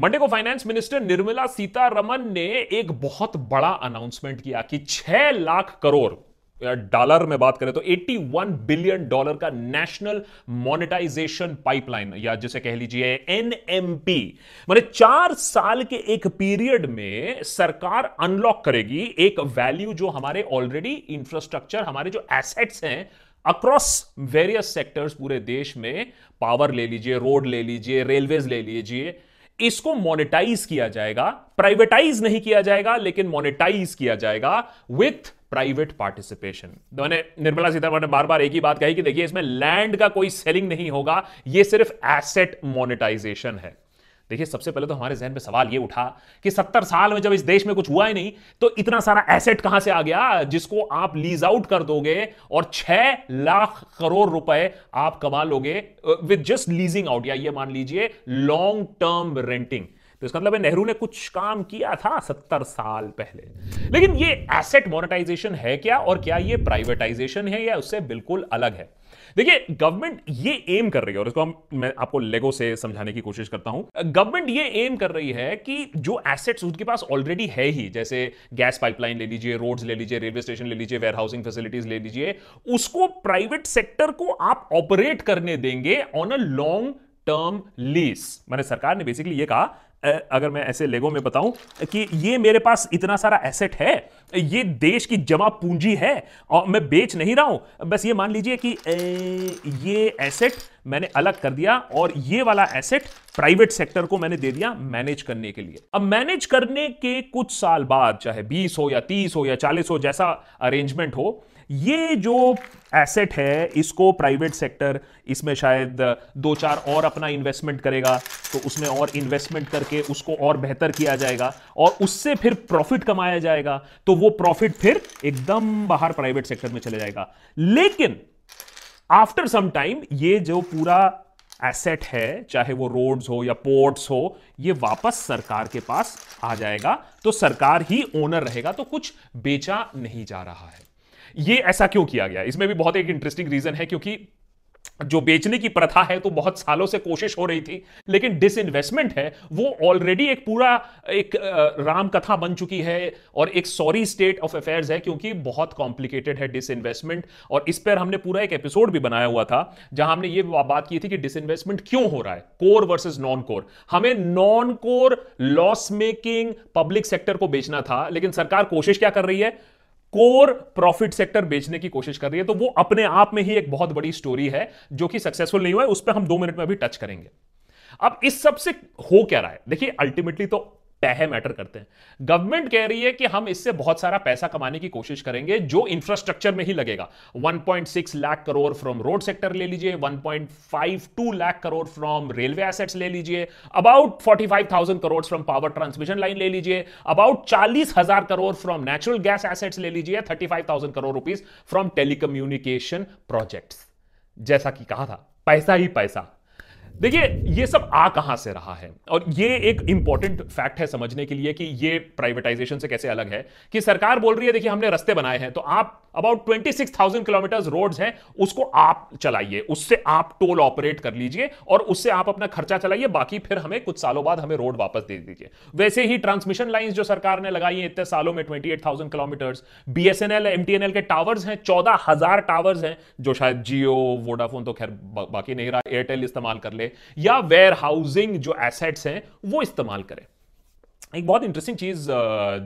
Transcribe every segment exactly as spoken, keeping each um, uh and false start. Monday को finance minister Nirmala Sitharaman ने एक बहुत बड़ा अनाउंसमेंट किया कि छह लाख करोड़ डॉलर में बात करें तो इक्यासी बिलियन डॉलर का नेशनल मोनेटाइजेशन पाइपलाइन या जिसे कह लीजिए एनएमपी माने चार साल के एक पीरियड में सरकार अनलॉक करेगी एक वैल्यू जो हमारे ऑलरेडी इंफ्रास्ट्रक्चर हमारे जो एसेट्स हैं अक्रॉस वेरियस सेक्टर्स पूरे देश में पावर ले लीजिए रोड ले लीजिए रेलवेज ले लीजिए इसको मोनेटाइज किया जाएगा प्राइवेटाइज नहीं किया जाएगा लेकिन मोनेटाइज किया जाएगा विथ प्राइवेट पार्टिसिपेशन। मैंने निर्मला सीतारमन ने बार बार एक ही बात कही कि देखिए इसमें लैंड का कोई सेलिंग नहीं होगा ये सिर्फ एसेट मोनेटाइजेशन है। देखिए सबसे पहले तो हमारे जहन में सवाल ये उठा कि सत्तर साल में जब इस देश में कुछ हुआ ही नहीं तो इतना सारा एसेट कहां से आ गया जिसको आप लीज आउट कर दोगे और छह लाख करोड़ रुपए आप कमा लोगे विद जस्ट लीजिंग आउट या ये मान लीजिए लॉन्ग टर्म रेंटिंग। तो इसका मतलब है नेहरू ने कुछ काम किया था सत्तर साल पहले। लेकिन ये एसेट मोनेटाइजेशन है क्या और क्या ये प्राइवेटाइजेशन है या उससे बिल्कुल अलग है। देखिए गवर्नमेंट ये एम कर रही है और इसको हम मैं आपको लेगो से समझाने की कोशिश करता हूं। गवर्नमेंट ये एम कर रही है कि जो एसेट्स उनके पास ऑलरेडी है ही जैसे गैस पाइपलाइन ले लीजिए रोड्स ले लीजिए रेलवे स्टेशन ले लीजिए वेयर हाउसिंग फैसिलिटीज ले लीजिए उसको प्राइवेट सेक्टर को आप ऑपरेट करने देंगे on a long term lease. मैंने सरकार ने बेसिकली ये कहा अगर मैं ऐसे लेगो में बताऊं कि ये मेरे पास इतना सारा एसेट है ये देश की जमा पूंजी है और मैं बेच नहीं रहा हूं बस ये मान लीजिए कि ये एसेट मैंने अलग कर दिया और ये वाला एसेट प्राइवेट सेक्टर को मैंने दे दिया मैनेज करने के लिए। अब मैनेज करने के कुछ साल बाद चाहे बीस हो या तीस हो या चालीस हो जैसा अरेंजमेंट हो ये जो एसेट है इसको प्राइवेट सेक्टर इसमें शायद दो चार और अपना इन्वेस्टमेंट करेगा तो उसमें और इन्वेस्टमेंट करके उसको और बेहतर किया जाएगा और उससे फिर प्रॉफिट कमाया जाएगा तो वो प्रॉफिट फिर एकदम बाहर प्राइवेट सेक्टर में चले जाएगा। लेकिन आफ्टर सम टाइम ये जो पूरा एसेट है चाहे वो रोड्स हो या पोर्ट्स हो ये वापस सरकार के पास आ जाएगा तो सरकार ही ओनर रहेगा तो कुछ बेचा नहीं जा रहा है। ये ऐसा क्यों किया गया इसमें भी बहुत एक इंटरेस्टिंग रीजन है क्योंकि जो बेचने की प्रथा है तो बहुत सालों से कोशिश हो रही थी लेकिन डिसइन्वेस्टमेंट है वो ऑलरेडी एक पूरा एक रामकथा बन चुकी है और एक सॉरी स्टेट ऑफ अफेयर्स है क्योंकि बहुत कॉम्प्लिकेटेड है डिसइन्वेस्टमेंट। और इस पर हमने पूरा एक एपिसोड भी बनाया हुआ था जहां हमने ये बात की थी कि डिसइन्वेस्टमेंट क्यों हो रहा है कोर वर्सेज नॉन कोर। हमें non core loss making public sector को बेचना था लेकिन सरकार कोशिश क्या कर रही है कोर प्रॉफिट सेक्टर बेचने की कोशिश कर रही है तो वो अपने आप में ही एक बहुत बड़ी स्टोरी है जो कि सक्सेसफुल नहीं हुआ है उस पर हम दो मिनट में अभी टच करेंगे। अब इस सब से हो क्या रहा है देखिए अल्टीमेटली तो पैसे मैटर करते हैं। गवर्नमेंट कह रही है कि हम इससे बहुत सारा पैसा कमाने की कोशिश करेंगे जो इंफ्रास्ट्रक्चर में ही लगेगा एक पॉइंट छह lakh crore from road sector ले लीजिए एक पॉइंट पाँच दो lakh crore from railway assets ले लीजिए अबाउट पैंतालीस हज़ार crore from power transmission line ले लीजिए अबाउट चालीस हज़ार crore from natural gas assets ले लीजिए पैंतीस हज़ार crore rupees from telecommunication projects. जैसा कि कहा था पैसा ही पैसा। देखिए ये सब आ कहां से रहा है और ये एक इंपॉर्टेंट फैक्ट है समझने के लिए कि ये प्राइवेटाइजेशन से कैसे अलग है कि सरकार बोल रही है देखिए हमने रास्ते बनाए हैं तो आप अबाउट छब्बीस हज़ार किलोमीटर रोड्स हैं उसको आप चलाइए उससे आप टोल ऑपरेट कर लीजिए और उससे आप अपना खर्चा चलाइए बाकी फिर हमें कुछ सालों बाद हमें रोड वापस दे दीजिए। वैसे ही ट्रांसमिशन लाइंस जो सरकार ने लगाई है इतने सालों में अट्ठाईस हज़ार किलोमीटर बीएसएनएल एमटीएनएल के टावर्स हैं चौदह हज़ार टावर्स हैं जो शायद जियो वोडाफोन तो खैर बाकी नहीं रहा एयरटेल इस्तेमाल कर ले या वेयर हाउसिंग जो एसेट्स हैं वो इस्तेमाल करें। एक बहुत इंटरेस्टिंग चीज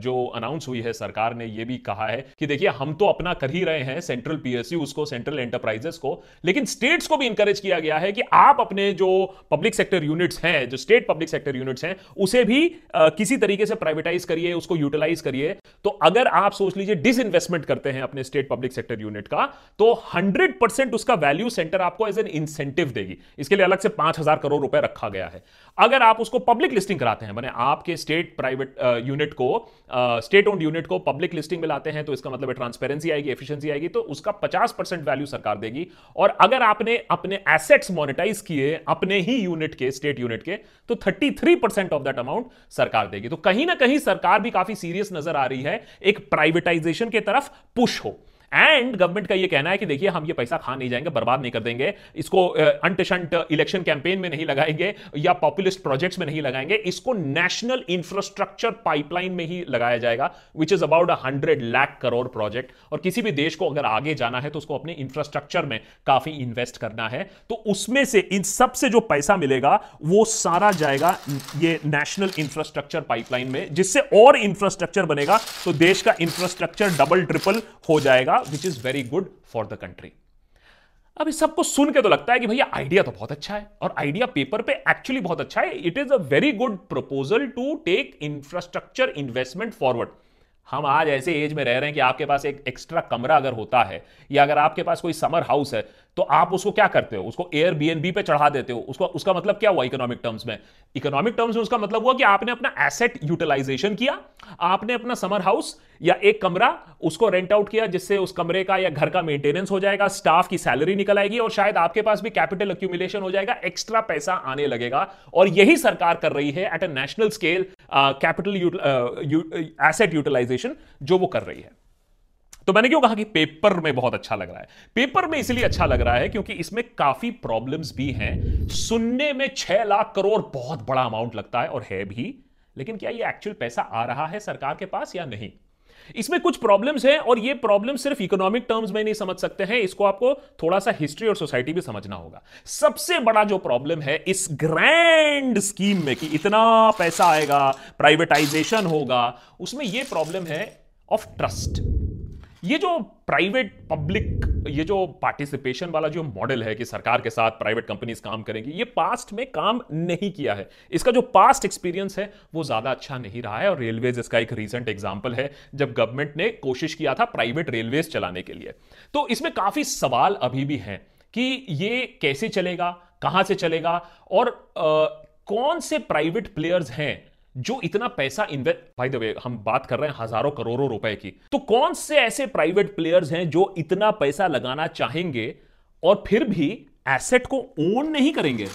जो अनाउंस हुई है सरकार ने ये भी कहा है कि देखिए हम तो अपना कर ही रहे हैं सेंट्रल पी एस सी उसको सेंट्रल एंटरप्राइजेस को लेकिन स्टेट्स को भी इंकरेज किया गया है कि आप अपने जो पब्लिक सेक्टर यूनिट्स हैं जो स्टेट पब्लिक सेक्टर यूनिट्स हैं उसे भी आ, किसी तरीके से प्राइवेटाइज करिए उसको यूटिलाइज करिए। तो अगर आप सोच लीजिए डिसइन्वेस्टमेंट करते हैं अपने स्टेट पब्लिक सेक्टर यूनिट का तो हंड्रेड परसेंट उसका वैल्यू सेंटर आपको एज एन इंसेंटिव देगी। इसके लिए अलग से पांच हजार करोड़ रुपए रखा गया है। अगर आप उसको पब्लिक लिस्टिंग कराते हैं माने आपके स्टेट प्राइवेट यूनिट को स्टेट ओन्ड यूनिट को पब्लिक लिस्टिंग में लाते हैं तो इसका मतलब है ट्रांसपेरेंसी आएगी एफिशिएंसी आएगी तो उसका पचास परसेंट वैल्यू सरकार देगी। और अगर आपने अपने एसेट्स मोनेटाइज किए अपने ही यूनिट के स्टेट यूनिट के तो तैंतीस परसेंट ऑफ दैट अमाउंट सरकार देगी। तो कहीं ना कहीं सरकार भी काफी सीरियस नजर आ रही है एक प्राइवेटाइजेशन की तरफ पुश हो एंड गवर्नमेंट का यह कहना है कि देखिए हम ये पैसा खा नहीं जाएंगे, बर्बाद नहीं कर देंगे, इसको अंटशंट इलेक्शन कैंपेन में नहीं लगाएंगे या पॉपुलिस्ट प्रोजेक्ट्स में नहीं लगाएंगे, इसको नेशनल इंफ्रास्ट्रक्चर पाइपलाइन में ही लगाया जाएगा which is about hundred lakh crore project. और किसी भी देश को अगर आगे जाना है तो उसको अपने इंफ्रास्ट्रक्चर में काफी इन्वेस्ट करना है, तो उसमें से इन सब से जो पैसा मिलेगा वो सारा जाएगा ये नेशनल इंफ्रास्ट्रक्चर पाइपलाइन में, जिससे और इंफ्रास्ट्रक्चर बनेगा तो देश का इंफ्रास्ट्रक्चर डबल ट्रिपल हो जाएगा which is very good for the country. अब इस सबको सुन के तो लगता है कि भैया आइडिया तो बहुत अच्छा है और आइडिया पेपर पे एक्चुअली बहुत अच्छा है, it is a very good proposal to take infrastructure investment forward. हम आज ऐसे एज में रह रहे हैं कि आपके पास एक एक्स्ट्रा कमरा अगर होता है या अगर आपके पास कोई समर हाउस है तो आप उसको क्या करते हो, उसको एयरबीएनबी पे चढ़ा देते हो। उसको उसका मतलब क्या हुआ इकोनॉमिक टर्म्स में? इकोनॉमिक टर्म्स में उसका मतलब हुआ कि आपने अपना एसेट यूटिलाइजेशन किया, आपने अपना समर हाउस या एक कमरा उसको रेंट आउट किया जिससे उस कमरे का या घर का मेंटेनेंस हो जाएगा, स्टाफ की सैलरी निकल आएगी और शायद आपके पास भी कैपिटल एक्यूमुलेशन हो जाएगा, एक्स्ट्रा पैसा आने लगेगा। और यही सरकार कर रही है at a national scale, capital asset utilisation जो वो कर रही है। तो मैंने क्यों कहा कि पेपर में बहुत अच्छा लग रहा है? पेपर में इसलिए अच्छा लग रहा है क्योंकि इसमें काफी प्रॉब्लम्स भी हैं। सुनने में छह लाख करोड़ बहुत बड़ा अमाउंट लगता है और है भी, लेकिन क्या ये एक्चुअल पैसा आ रहा है सरकार के पास या नहीं? इसमें कुछ प्रॉब्लम्स हैं और ये प्रॉब्लम सिर्फ इकोनॉमिक टर्म्स में नहीं समझ सकते हैं, इसको आपको थोड़ा सा हिस्ट्री और सोसाइटी भी समझना होगा। सबसे बड़ा जो प्रॉब्लम है इस ग्रैंड स्कीम में कि इतना पैसा आएगा, प्राइवेटाइजेशन होगा, उसमें यह प्रॉब्लम है ऑफ ट्रस्ट। ये जो प्राइवेट पब्लिक, ये जो पार्टिसिपेशन वाला जो मॉडल है कि सरकार के साथ प्राइवेट कंपनीज काम करेंगी, ये पास्ट में काम नहीं किया है। इसका जो पास्ट एक्सपीरियंस है वो ज़्यादा अच्छा नहीं रहा है और रेलवेज इसका एक रीसेंट एग्जांपल है जब गवर्नमेंट ने कोशिश किया था प्राइवेट रेलवेज चलाने के लिए। तो इसमें काफ़ी सवाल अभी भी हैं कि ये कैसे चलेगा, कहाँ से चलेगा और आ, कौन से प्राइवेट प्लेयर्स हैं जो इतना पैसा इन्वेस्ट, बाय द वे हम बात कर रहे हैं हजारों करोड़ों रुपए की, तो कौन से ऐसे प्राइवेट प्लेयर्स हैं जो इतना पैसा लगाना चाहेंगे और फिर भी एसेट को ओन नहीं करेंगे?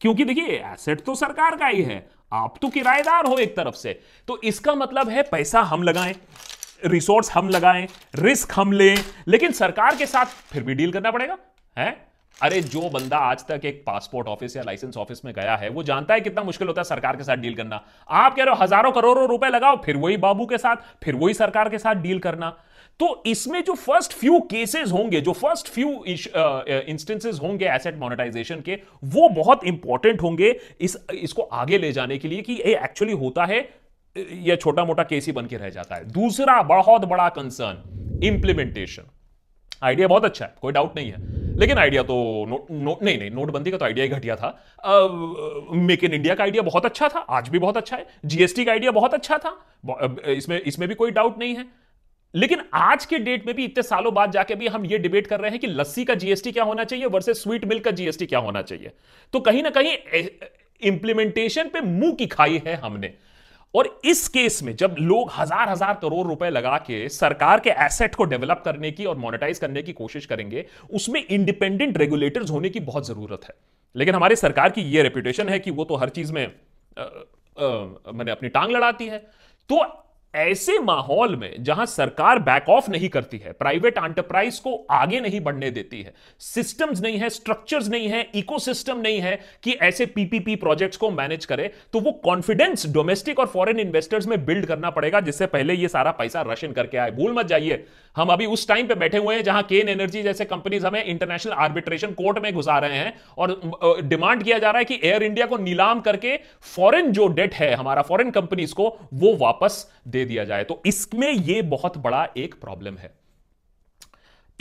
क्योंकि देखिए एसेट तो सरकार का ही है, आप तो किराएदार हो एक तरफ से। तो इसका मतलब है पैसा हम लगाएं, रिसोर्स हम लगाएं, रिस्क हम लें, लेकिन सरकार के साथ फिर भी डील करना पड़ेगा। है अरे जो बंदा आज तक एक पासपोर्ट ऑफिस या लाइसेंस ऑफिस में गया है वो जानता है कितना मुश्किल होता है सरकार के साथ डील करना। आप कह रहे हो हजारों करोड़ों रुपए लगाओ, फिर वही बाबू के साथ, फिर वही सरकार के साथ डील करना। तो इसमें जो फर्स्ट फ्यू केसेस होंगे, जो फर्स्ट फ्यू इंस्टेंसेस होंगे एसेट मोनेटाइजेशन के, वो बहुत इंपॉर्टेंट होंगे इस इसको आगे ले जाने के लिए कि ये एक्चुअली होता है या छोटा मोटा केस ही बन के रह जाता है। दूसरा बहुत बड़ा कंसर्न इंप्लीमेंटेशन। आइडिया बहुत अच्छा है, कोई डाउट नहीं है, लेकिन आइडिया तो नो, नो, नहीं नहीं नोटबंदी का तो आइडिया ही घटिया था। मेक इन इंडिया का आइडिया बहुत अच्छा था, आज भी बहुत अच्छा है। जीएसटी का आइडिया बहुत अच्छा था, इसमें इसमें भी कोई डाउट नहीं है। लेकिन आज के डेट में भी इतने सालों बाद जाके भी हम ये डिबेट कर रहे हैं कि लस्सी का जीएसटी क्या होना चाहिए वर्सेस स्वीट मिल्क का जीएसटी क्या होना चाहिए। तो कहीं ना कहीं इंप्लीमेंटेशन पे मुंह की खाई है हमने। और इस केस में जब लोग हजार हजार करोड़ रुपए लगा के सरकार के एसेट को डेवलप करने की और मोनेटाइज करने की कोशिश करेंगे, उसमें इंडिपेंडेंट रेगुलेटर्स होने की बहुत जरूरत है। लेकिन हमारी सरकार की ये रेपुटेशन है कि वो तो हर चीज में मैंने अपनी टांग लड़ाती है। तो ऐसे माहौल में जहां सरकार बैक ऑफ नहीं करती है, प्राइवेट एंटरप्राइज को आगे नहीं बढ़ने देती है, सिस्टम्स नहीं है, स्ट्रक्चर्स नहीं है, इकोसिस्टम नहीं है कि ऐसे पीपीपी प्रोजेक्ट्स को मैनेज करे, तो वो कॉन्फिडेंस डोमेस्टिक और फॉरेन इन्वेस्टर्स में बिल्ड करना पड़ेगा जिससे पहले ये सारा पैसा रशियन करके आए। भूल मत जाइए हम अभी उस टाइम पे बैठे हुए हैं जहां केन एनर्जी जैसे कंपनीज हमें इंटरनेशनल आर्बिट्रेशन कोर्ट में घुसा रहे हैं और डिमांड किया जा रहा है कि एयर इंडिया को नीलाम करके फॉरेन जो डेट है हमारा, फॉरेन कंपनीज को, वो वापस दे दिया जाए। तो इसमें यह बहुत बड़ा एक प्रॉब्लम है।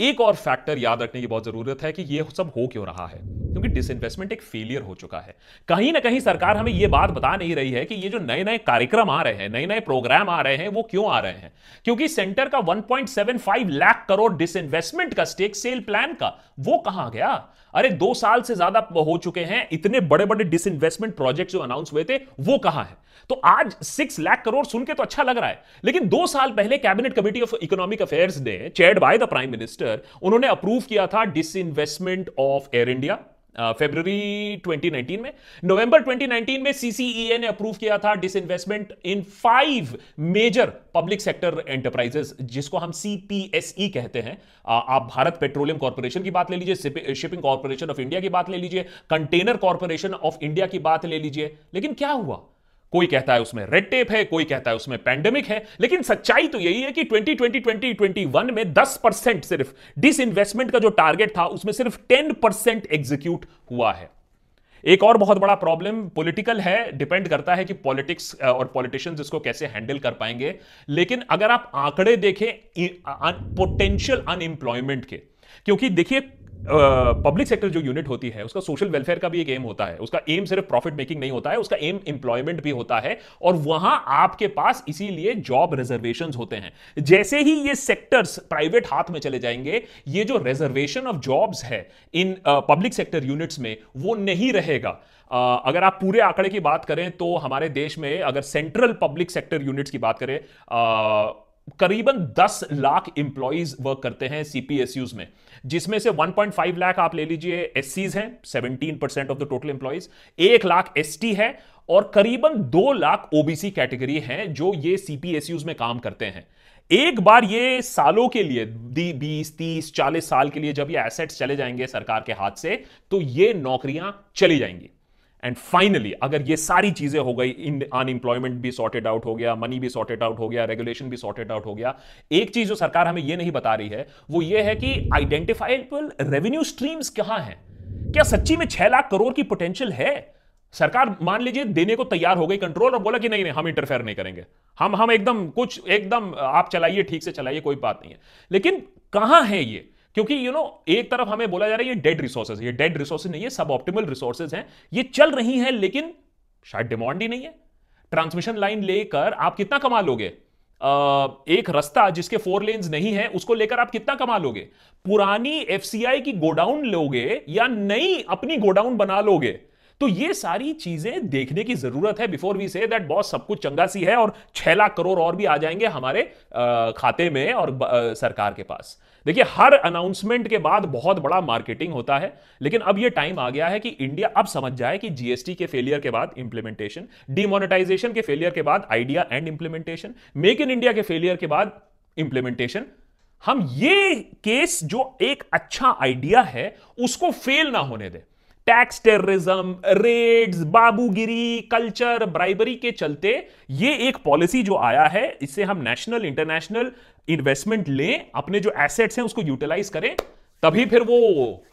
एक और फैक्टर याद रखने की बहुत जरूरत है कि यह सब हो क्यों रहा है, क्योंकि डिसइन्वेस्टमेंट एक फेलियर हो चुका है। कहीं ना कहीं सरकार हमें यह बात बता नहीं रही है कि ये जो नए नए कार्यक्रम आ रहे हैं, नए नए प्रोग्राम आ रहे हैं, वो क्यों आ रहे हैं? क्योंकि सेंटर का एक पॉइंट सात पांच लाख करोड़ डिसइन्वेस्टमेंट का स्टेक सेल प्लान का, वो कहां गया? अरे दो साल से ज्यादा हो चुके हैं, इतने बड़े बड़े डिसइन्वेस्टमेंट प्रोजेक्ट जो अनाउंस हुए थे वो कहां है? तो आज सिक्स लाख करोड़ सुन के तो अच्छा लग रहा है, लेकिन दो साल पहले cabinet committee of economic affairs ने, chaired by the prime minister, उन्होंने अप्रूव किया था डिसइन्वेस्टमेंट ऑफ एयर इंडिया, फरवरी ट्वेंटी नाइनटीन में, नवंबर ट्वेंटी नाइनटीन में सीसीईए ने अप्रूव किया था disinvestment in five major public sector enterprises, जिसको हम सीपीएसई कहते हैं। आप भारत पेट्रोलियम कॉरपोरेशन की बात ले लीजिए, शिपिंग कॉरपोरेशन ऑफ इंडिया की बात ले लीजिए, कंटेनर कॉरपोरेशन ऑफ इंडिया की बात ले लीजिए। लेकिन क्या हुआ? कोई कहता है उसमें रेड टेप है, कोई कहता है उसमें पैंडेमिक है, लेकिन सच्चाई तो यही है कि twenty twenty twenty twenty one में टेन परसेंट सिर्फ डिसइन्वेस्टमेंट का जो टारगेट था उसमें सिर्फ टेन परसेंट एग्जीक्यूट हुआ है। एक और बहुत बड़ा प्रॉब्लम पॉलिटिकल है, डिपेंड करता है कि पॉलिटिक्स और पॉलिटिशियंस इसको कैसे हैंडल कर पाएंगे। लेकिन अगर आप आंकड़े देखें पोटेंशियल अनएम्प्लॉयमेंट के, क्योंकि देखिए पब्लिक uh, सेक्टर जो यूनिट होती है उसका सोशल वेलफेयर का भी एक एम होता है, उसका एम सिर्फ प्रॉफिट मेकिंग नहीं होता है, उसका एम एम्प्लॉयमेंट भी होता है, और वहां आपके पास इसीलिए जॉब रिजर्वेशंस होते हैं। जैसे ही ये सेक्टर्स प्राइवेट हाथ में चले जाएंगे, ये जो रिजर्वेशन ऑफ जॉब्स है इन पब्लिक सेक्टर यूनिट्स में वो नहीं रहेगा। Uh, अगर आप पूरे आंकड़े की बात करें तो हमारे देश में अगर सेंट्रल पब्लिक सेक्टर यूनिट्स की बात करें, uh, करीबन दस लाख एम्प्लॉइज वर्क करते हैं सीपीएसयूज में, जिसमें से वन पॉइंट फाइव लाख आप ले लीजिए एससीज हैं, seventeen percent of the total employees, एक लाख एसटी है और करीबन दो लाख ओबीसी कैटेगरी हैं जो ये सीपीएसयूज में काम करते हैं। एक बार ये सालों के लिए बीस तीस चालीस साल के लिए जब ये एसेट्स चले जाएंगे सरकार के हाथ से, तो ये नौकरियां चली जाएंगी। एंड फाइनली अगर ये सारी चीजें हो गई, इन अनएम्प्लॉयमेंट भी सॉर्टेड आउट हो गया, मनी भी सॉर्टेड आउट हो गया, रेगुलेशन भी सॉर्टेड आउट हो गया, एक चीज जो सरकार हमें ये नहीं बता रही है वो ये है कि आइडेंटिफाइबल रेवेन्यू स्ट्रीम्स कहां हैं। क्या सच्ची में छह लाख करोड़ की पोटेंशियल है? सरकार मान लीजिए देने को तैयार हो गई कंट्रोल और बोला कि नहीं नहीं हम इंटरफेयर नहीं करेंगे, हम हम एकदम कुछ एकदम आप चलाइए, ठीक से चलाइए, कोई बात नहीं है। लेकिन कहां है ये? क्योंकि यू नो एक तरफ हमें बोला जा रहा है ये डेड रिसोर्सेज, ये डेड रिसोर्सेज नहीं है, सब ऑप्टिमल रिसोर्सेज हैं, ये चल रही हैं लेकिन शायद डिमांड ही नहीं है। ट्रांसमिशन लाइन लेकर आप कितना कमा लोगे? एक रास्ता जिसके फोर लेन्स नहीं है उसको लेकर आप कितना कमा लोगे? पुरानी एफसीआई की गोडाउन लोगे या नई अपनी गोडाउन बना लोगे? तो ये सारी चीजें देखने की जरूरत है before we say that boss सब कुछ चंगा सी है और छह लाख करोड़ और भी आ जाएंगे हमारे खाते में और सरकार के पास। देखिए हर अनाउंसमेंट के बाद बहुत बड़ा मार्केटिंग होता है, लेकिन अब ये टाइम आ गया है कि इंडिया अब समझ जाए कि जीएसटी के फेलियर के बाद इंप्लीमेंटेशन, डिमोनेटाइजेशन के फेलियर के बाद idea and implementation, make in India के फेलियर के बाद इंप्लीमेंटेशन, हम ये केस जो एक अच्छा आइडिया है उसको फेल ना होने दें। टैक्स टेररिज्म, रेड्स, बाबूगिरी, कल्चर, ब्राइबरी के चलते ये एक पॉलिसी जो आया है, इससे हम नेशनल इंटरनेशनल इन्वेस्टमेंट लें, अपने जो एसेट्स हैं उसको यूटिलाइज करें, तभी फिर वो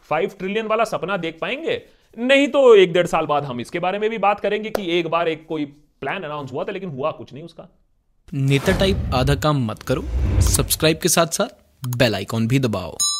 फाइव ट्रिलियन वाला सपना देख पाएंगे। नहीं तो एक डेढ़ साल बाद हम इसके बारे में भी बात करेंगे कि एक बार एक कोई प्लान अनाउंस हुआ था लेकिन हुआ कुछ नहीं उसका। नेता टाइप आधा काम मत करो, सब्सक्राइब के साथ साथ बेल आइकॉन भी दबाओ।